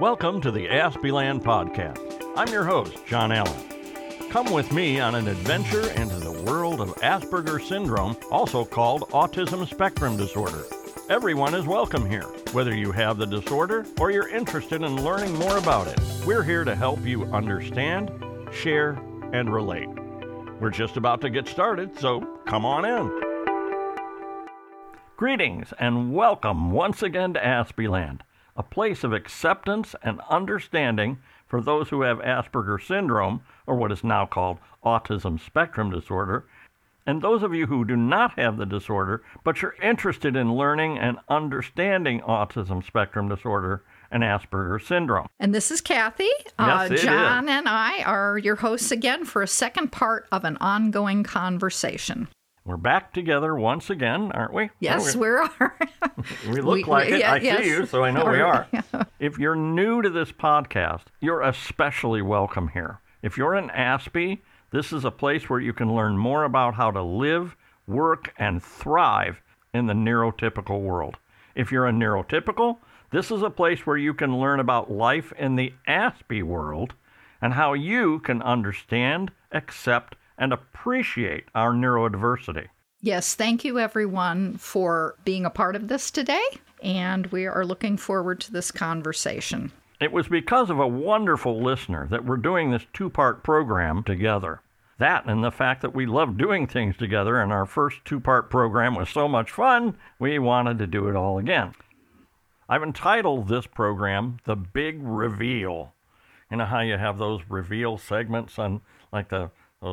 Welcome to the AspieLand podcast. I'm your host, John Allen. Come with me on an adventure into the world of Asperger's syndrome, also called autism spectrum disorder. Everyone is welcome here, whether you have the disorder or you're interested in learning more about it. We're here to help you understand, share, and relate. We're just about to get started, so come on in. Greetings and welcome once again to AspieLand, a place of acceptance and understanding for those who have Asperger's syndrome, or what is now called autism spectrum disorder, and those of you who do not have the disorder, but you're interested in learning and understanding autism spectrum disorder and Asperger's syndrome. And this is Kathy. John and I are your hosts again for a second part of an ongoing conversation. We're back together once again, aren't we? Yes, we are. we look like it. Yeah, I see you, so I know we are. If you're new to this podcast, you're especially welcome here. If you're an Aspie, this is a place where you can learn more about how to live, work, and thrive in the neurotypical world. If you're a neurotypical, this is a place where you can learn about life in the Aspie world and how you can understand, accept, and appreciate our neurodiversity. Yes, thank you everyone for being a part of this today, and we are looking forward to this conversation. It was because of a wonderful listener that we're doing this two-part program together. That and the fact that we love doing things together, and our first two-part program was so much fun, we wanted to do it all again. I've entitled this program, The Big Reveal. You know how you have those reveal segments on like those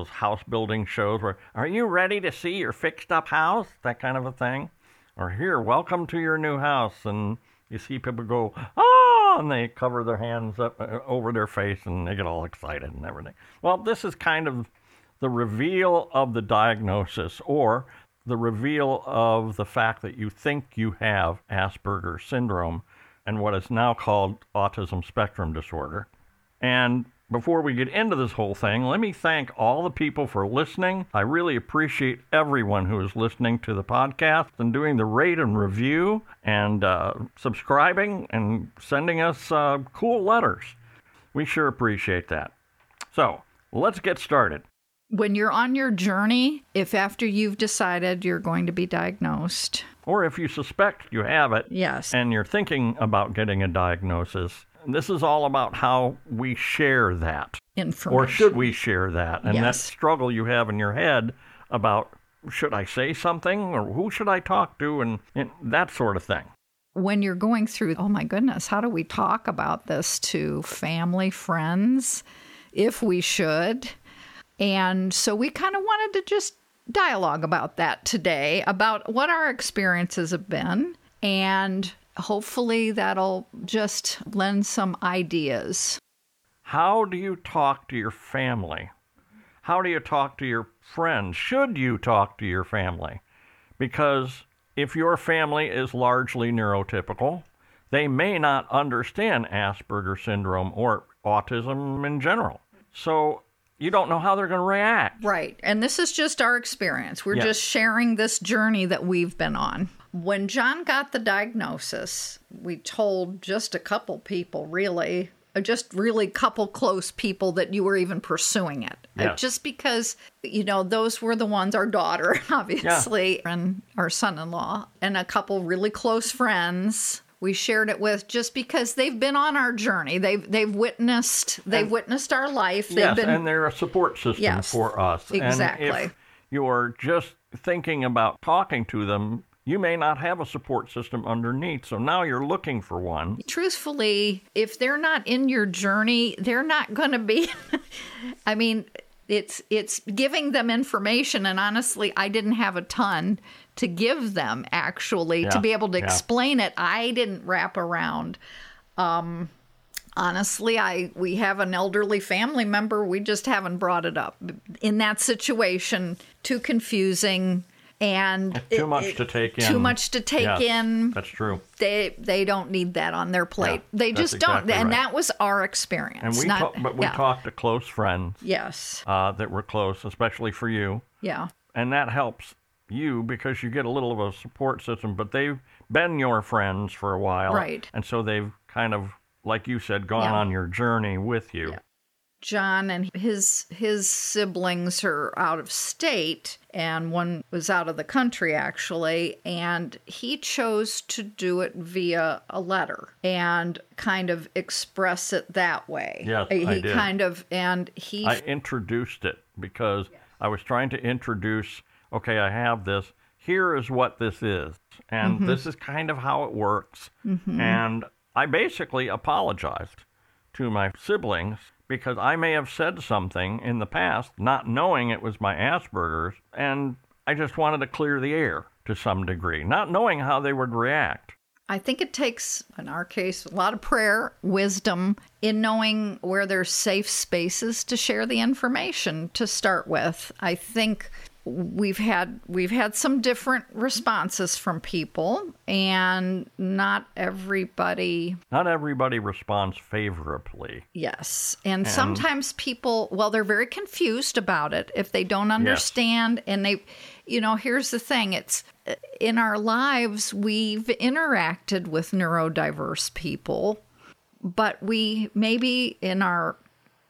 house building shows where, are you ready to see your fixed up house? That kind of a thing. Or here, welcome to your new house. And you see people go, oh, and they cover their hands up over their face and they get all excited and everything. Well, this is kind of the reveal of the diagnosis or the reveal of the fact that you think you have Asperger's syndrome and what is now called autism spectrum disorder. And before we get into this whole thing, let me thank all the people for listening. I really appreciate everyone who is listening to the podcast and doing the rate and review and subscribing and sending us cool letters. We sure appreciate that. So let's get started. When you're on your journey, if after you've decided you're going to be diagnosed, or if you suspect you have it, yes, and you're thinking about getting a diagnosis, this is all about how we share that information. Or should we share that? And yes, that struggle you have in your head about, should I say something? Or who should I talk to? And that sort of thing. When you're going through, oh my goodness, how do we talk about this to family, friends, if we should? And so we kind of wanted to just dialogue about that today, about what our experiences have been, and hopefully that'll just lend some ideas. How do you talk to your family? How do you talk to your friends? Should you talk to your family? Because if your family is largely neurotypical, they may not understand Asperger's syndrome or autism in general. So you don't know how they're going to react. Right. And this is just our experience. We're just sharing this journey that we've been on. When John got the diagnosis, we told just a couple people, really, just really couple close people that you were even pursuing it. Yes. Just because, you know, those were the ones, our daughter, obviously, and our son-in-law, and a couple really close friends we shared it with, just because they've been on our journey. They've witnessed our life. And they're a support system for us. Exactly. And if you're just thinking about talking to them, you may not have a support system underneath, so now you're looking for one. Truthfully, if they're not in your journey, they're not going to be. I mean, it's giving them information, and honestly, I didn't have a ton to give them, actually, to be able to explain it. I didn't wrap around. Honestly, we have an elderly family member. We just haven't brought it up. In that situation, too confusing. And too much to take in. That's true. They don't need that on their plate. Yeah, they just don't. Exactly, and that was our experience. And we talked to close friends. Yes. That were close, especially for you. Yeah. And that helps you because you get a little of a support system. But they've been your friends for a while, right? And so they've kind of like you said, gone on your journey with you. Yeah. John and his siblings are out of state, and one was out of the country, actually, and he chose to do it via a letter and kind of express it that way. Yes, I introduced it because I was trying to introduce, okay, I have this. Here is what this is, and this is kind of how it works. Mm-hmm. And I basically apologized to my siblings because I may have said something in the past, not knowing it was my Asperger's, and I just wanted to clear the air to some degree, not knowing how they would react. I think it takes, in our case, a lot of prayer, wisdom, in knowing where there's safe spaces to share the information to start with. I think we've had some different responses from people, and not everybody responds favorably. Yes. And sometimes people, they're very confused about it if they don't understand. Yes. And they, here's the thing. It's in our lives, we've interacted with neurodiverse people, but we maybe in our,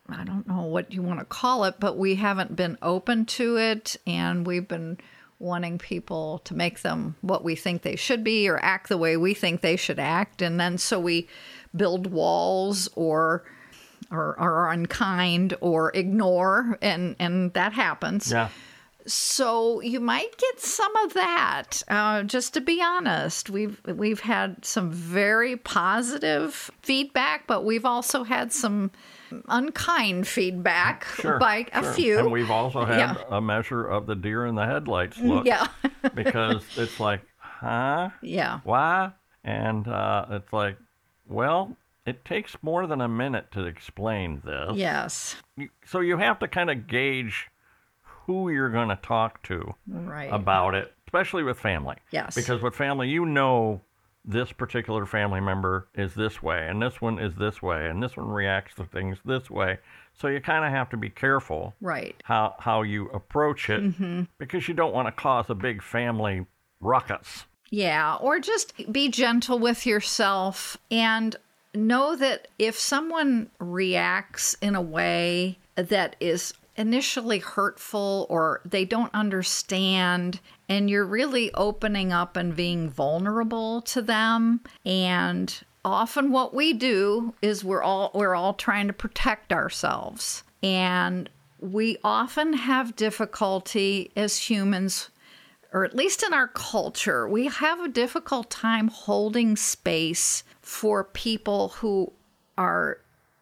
I don't know what you want to call it, but we haven't been open to it, and we've been wanting people to make them what we think they should be or act the way we think they should act. And then so we build walls or are unkind or ignore, and that happens. Yeah. So you might get some of that. Just to be honest, we've had some very positive feedback, but we've also had some unkind feedback by a few. And we've also had a measure of the deer in the headlights look. Yeah. Because it's like, huh? Yeah. Why? And it's like, well, it takes more than a minute to explain this. Yes. So you have to kind of gauge who you're going to talk to about it, especially with family. Yes. Because with family, this particular family member is this way, and this one is this way, and this one reacts to things this way. So you kind of have to be careful how you approach it, because you don't want to cause a big family ruckus. Yeah, or just be gentle with yourself and know that if someone reacts in a way that is initially hurtful or they don't understand, and you're really opening up and being vulnerable to them. And often what we do is we're all trying to protect ourselves. And we often have difficulty as humans, or at least in our culture, we have a difficult time holding space for people who are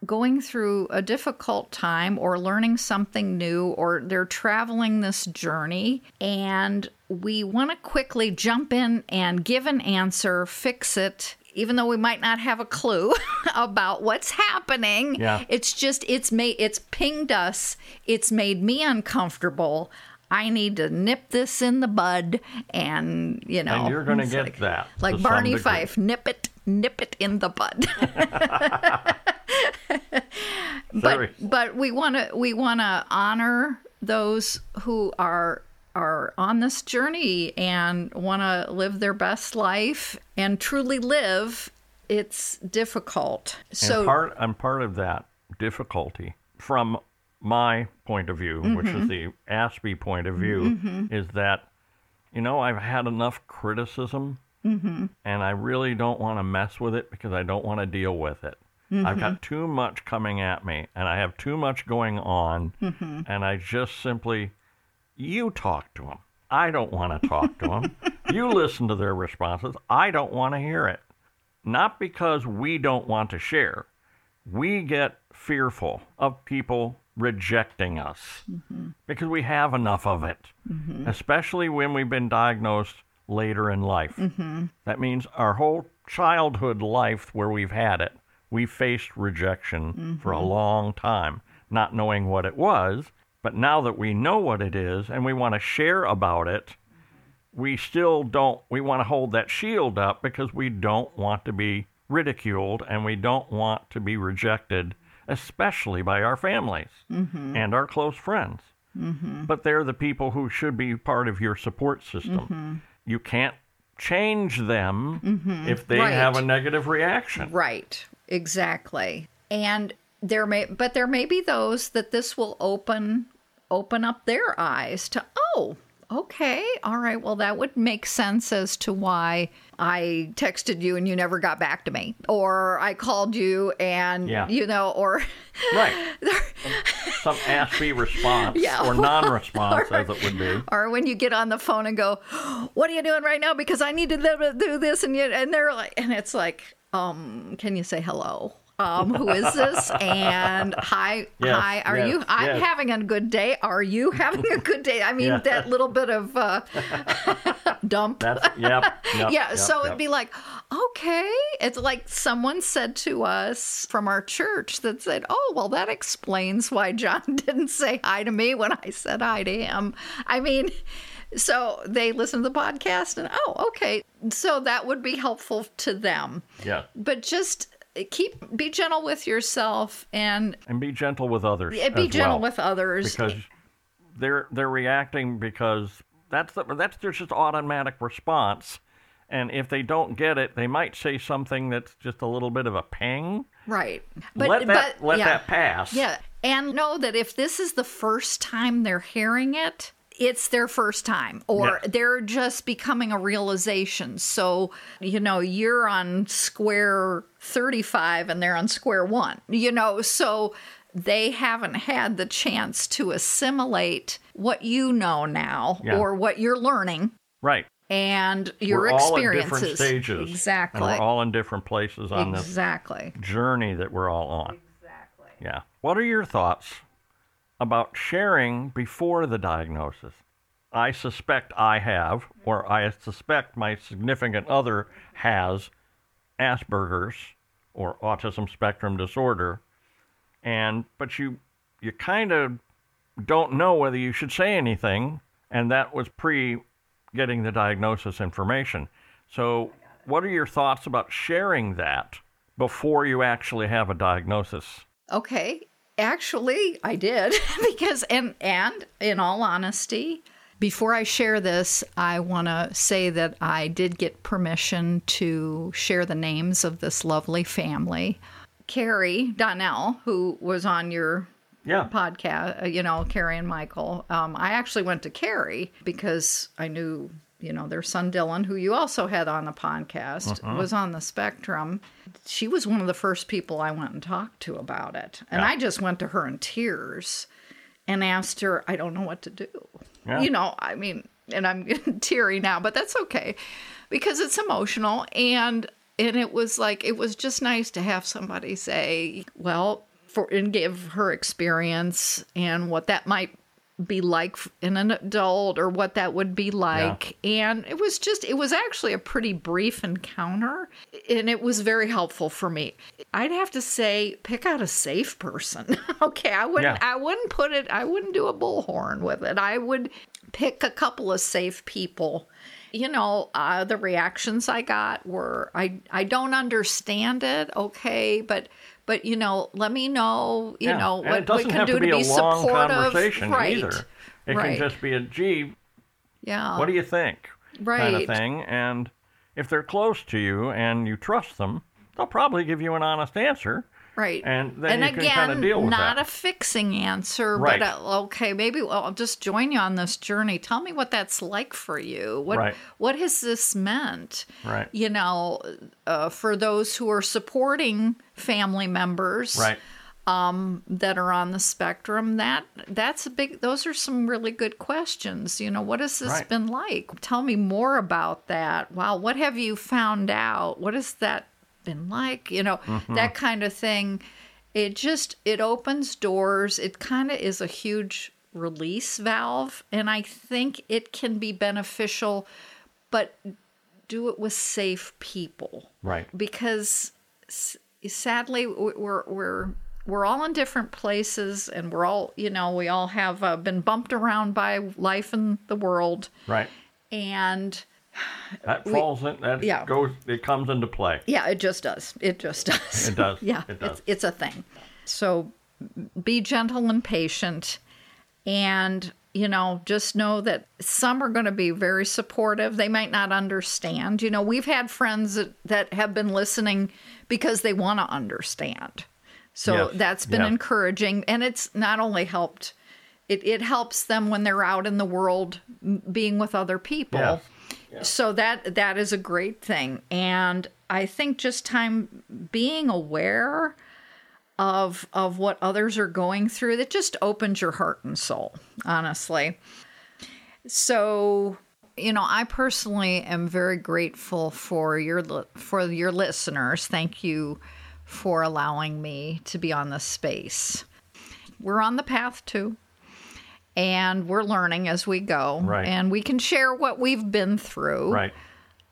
going through a difficult time or learning something new, or they're traveling this journey, and we want to quickly jump in and give an answer, fix it, even though we might not have a clue about what's happening. Yeah. It's just, it's pinged us. It's made me uncomfortable. I need to nip this in the bud, and, And you're going to get that. Like Barney Fife, nip it in the bud. But we want to honor those who are on this journey and want to live their best life and truly live. It's difficult. So I'm part of that difficulty from my point of view, which is the Aspie point of view, is that I've had enough criticism, and I really don't want to mess with it because I don't want to deal with it. I've got too much coming at me, and I have too much going on, and I just simply, you talk to them. I don't want to talk to them. You listen to their responses. I don't want to hear it. Not because we don't want to share. We get fearful of people rejecting us because we have enough of it, especially when we've been diagnosed later in life. That means our whole childhood life where we've had it, we faced rejection for a long time, not knowing what it was. But now that we know what it is and we want to share about it, we want to hold that shield up because we don't want to be ridiculed and we don't want to be rejected, especially by our families and our close friends. But they're the people who should be part of your support system. You can't change them if they have a negative reaction. Right. Exactly. And there may be those that this will open up their eyes to, oh, okay, all right, well, that would make sense as to why I texted you and you never got back to me, or I called you and, you know, or... Right. Some aspie response or non-response, as it would be. Or when you get on the phone and go, what are you doing right now? Because I need to do this, and they're like, and it's like, can you say hello? Who is this? And hi, are you? I'm having a good day. Are you having a good day? I mean, that little bit of dump. So it'd be like, okay. It's like someone said to us from our church that said, oh, well, that explains why John didn't say hi to me when I said hi to him. I mean... So they listen to the podcast and, oh, okay. So that would be helpful to them. Yeah. But just be gentle with yourself and be gentle with others. Be gentle with others. Because they're reacting because that's their just automatic response. And if they don't get it, they might say something that's just a little bit of a ping. Right. But let that pass. Yeah. And know that if this is the first time they're hearing it, it's their first time, or they're just becoming a realization. So, you know, you're on square 35 and they're on square one, you know, so they haven't had the chance to assimilate what you know now or what you're learning. Right. And your experiences. We're all in different stages. Exactly. And we're all in different places on this journey that we're all on. Exactly. Yeah. What are your thoughts about sharing before the diagnosis? I suspect I have, or I suspect my significant other has Asperger's or autism spectrum disorder, but you kind of don't know whether you should say anything, and that was pre getting the diagnosis information. So what are your thoughts about sharing that before you actually have a diagnosis? Okay. Actually, I did, because, and in all honesty, before I share this, I want to say that I did get permission to share the names of this lovely family. Carrie Donnell, who was on your podcast, you know, Carrie and Michael. I actually went to Carrie because I knew, you know, their son Dylan, who you also had on the podcast, was on the spectrum. She was one of the first people I went and talked to about it. And I just went to her in tears and asked her, I don't know what to do. Yeah. You know, I mean, and I'm getting teary now, but that's okay because it's emotional. And it was like, it was just nice to have somebody say, well, and give her experience and what that might be like in an adult or what that would be like. Yeah. And it was actually a pretty brief encounter, and it was very helpful for me. I'd have to say, pick out a safe person. Okay. I wouldn't do a bullhorn with it. I would pick a couple of safe people. You know, the reactions I got were, I don't understand it. Okay. But, you know, let me know, you know, what we can do to be supportive. It doesn't have to be a long conversation either. It can just be a, gee, what do you think? Right. Kind of thing. And if they're close to you and you trust them, they'll probably give you an honest answer. Right. And then you can kind of deal with that. And again, not a fixing answer, but okay, maybe I'll just join you on this journey. Tell me what that's like for you. What has this meant? Right. You know, for those who are supporting family members that are on the spectrum, those are some really good questions. You know, what has this been like? Tell me more about that. Wow, what have you found out? What is that been like, you know, that kind of thing. It opens doors. It kind of is a huge release valve. And I think it can be beneficial, but do it with safe people. Right. Because sadly, we're all in different places, and we're all, you know, we all have been bumped around by life and the world. Right. And it comes into play. Yeah, it just does. It just does. It does. Yeah, it does. It's a thing. So be gentle and patient, and you know, just know that some are going to be very supportive. They might not understand. You know, we've had friends that have been listening because they want to understand. So that's been encouraging. And it's not only helped, it helps them when they're out in the world being with other people. Yeah. Yeah. So that is a great thing. And I think just time being aware of what others are going through, that just opens your heart and soul, honestly. So, you know, I personally am very grateful for your listeners. Thank you for allowing me to be on this space. We're on the path too, and we're learning as we go. Right. And we can share what we've been through. Right.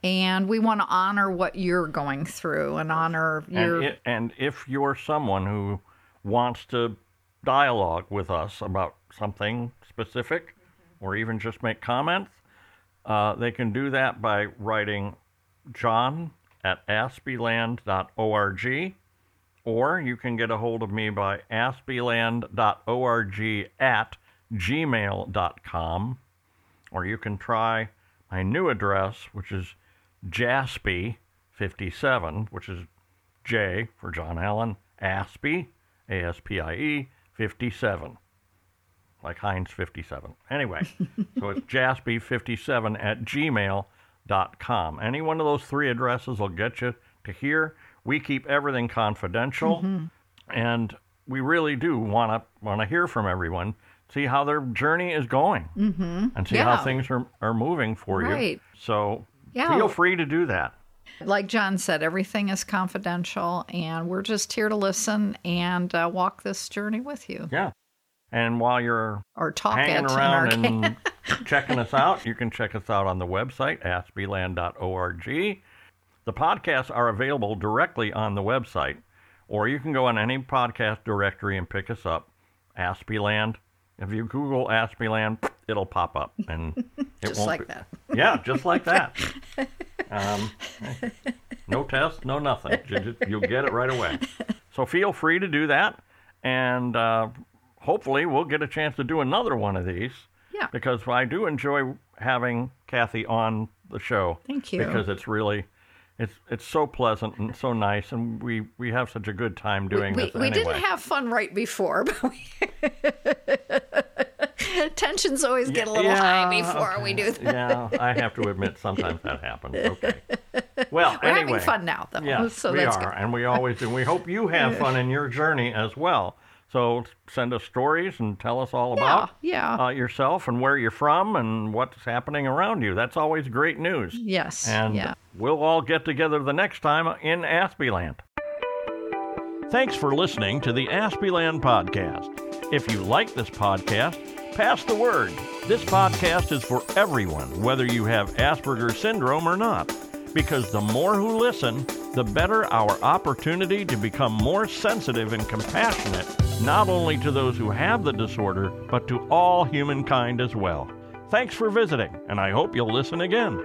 And we want to honor what you're going through and honor your... And if you're someone who wants to dialogue with us about something specific, or even just make comments, they can do that by writing john@aspieland.org, or you can get a hold of me by aspieland.org@gmail.com, or you can try my new address, which is jaspie57, which is J for John Allen, Aspie, A-S-P-I-E, 57, like Heinz 57. Anyway, so it's jaspie57@gmail.com. Any one of those three addresses will get you to here. We keep everything confidential, and we really do want to hear from everyone, see how their journey is going, and see how things are moving for you. So... yeah. Feel free to do that. Like John said, everything is confidential, and we're just here to listen and walk this journey with you. Yeah. And while you're hanging around and checking us out, you can check us out on the website, aspieland.org. The podcasts are available directly on the website, or you can go on any podcast directory and pick us up, AspieLand. If you Google AspieLand, it'll pop up. And it just won't like be... that. Yeah, just like that. No test, no nothing. You'll get it right away. So feel free to do that. And hopefully we'll get a chance to do another one of these. Yeah. Because I do enjoy having Kathy on the show. Thank you. Because it's really... It's so pleasant and so nice, and we have such a good time doing this anyway. We didn't have fun right before, but tensions always get a little high before we do that. Yeah, I have to admit, sometimes that happens. Okay. Well, we're having fun now, though. Yes, so we are, good. And we always do. We hope you have fun in your journey as well. So send us stories and tell us all about yourself and where you're from and what's happening around you. That's always great news. Yes. And we'll all get together the next time in AspieLand. Thanks for listening to the AspieLand podcast. If you like this podcast, pass the word. This podcast is for everyone, whether you have Asperger's syndrome or not, because the more who listen, the better our opportunity to become more sensitive and compassionate, not only to those who have the disorder, but to all humankind as well. Thanks for visiting, and I hope you'll listen again.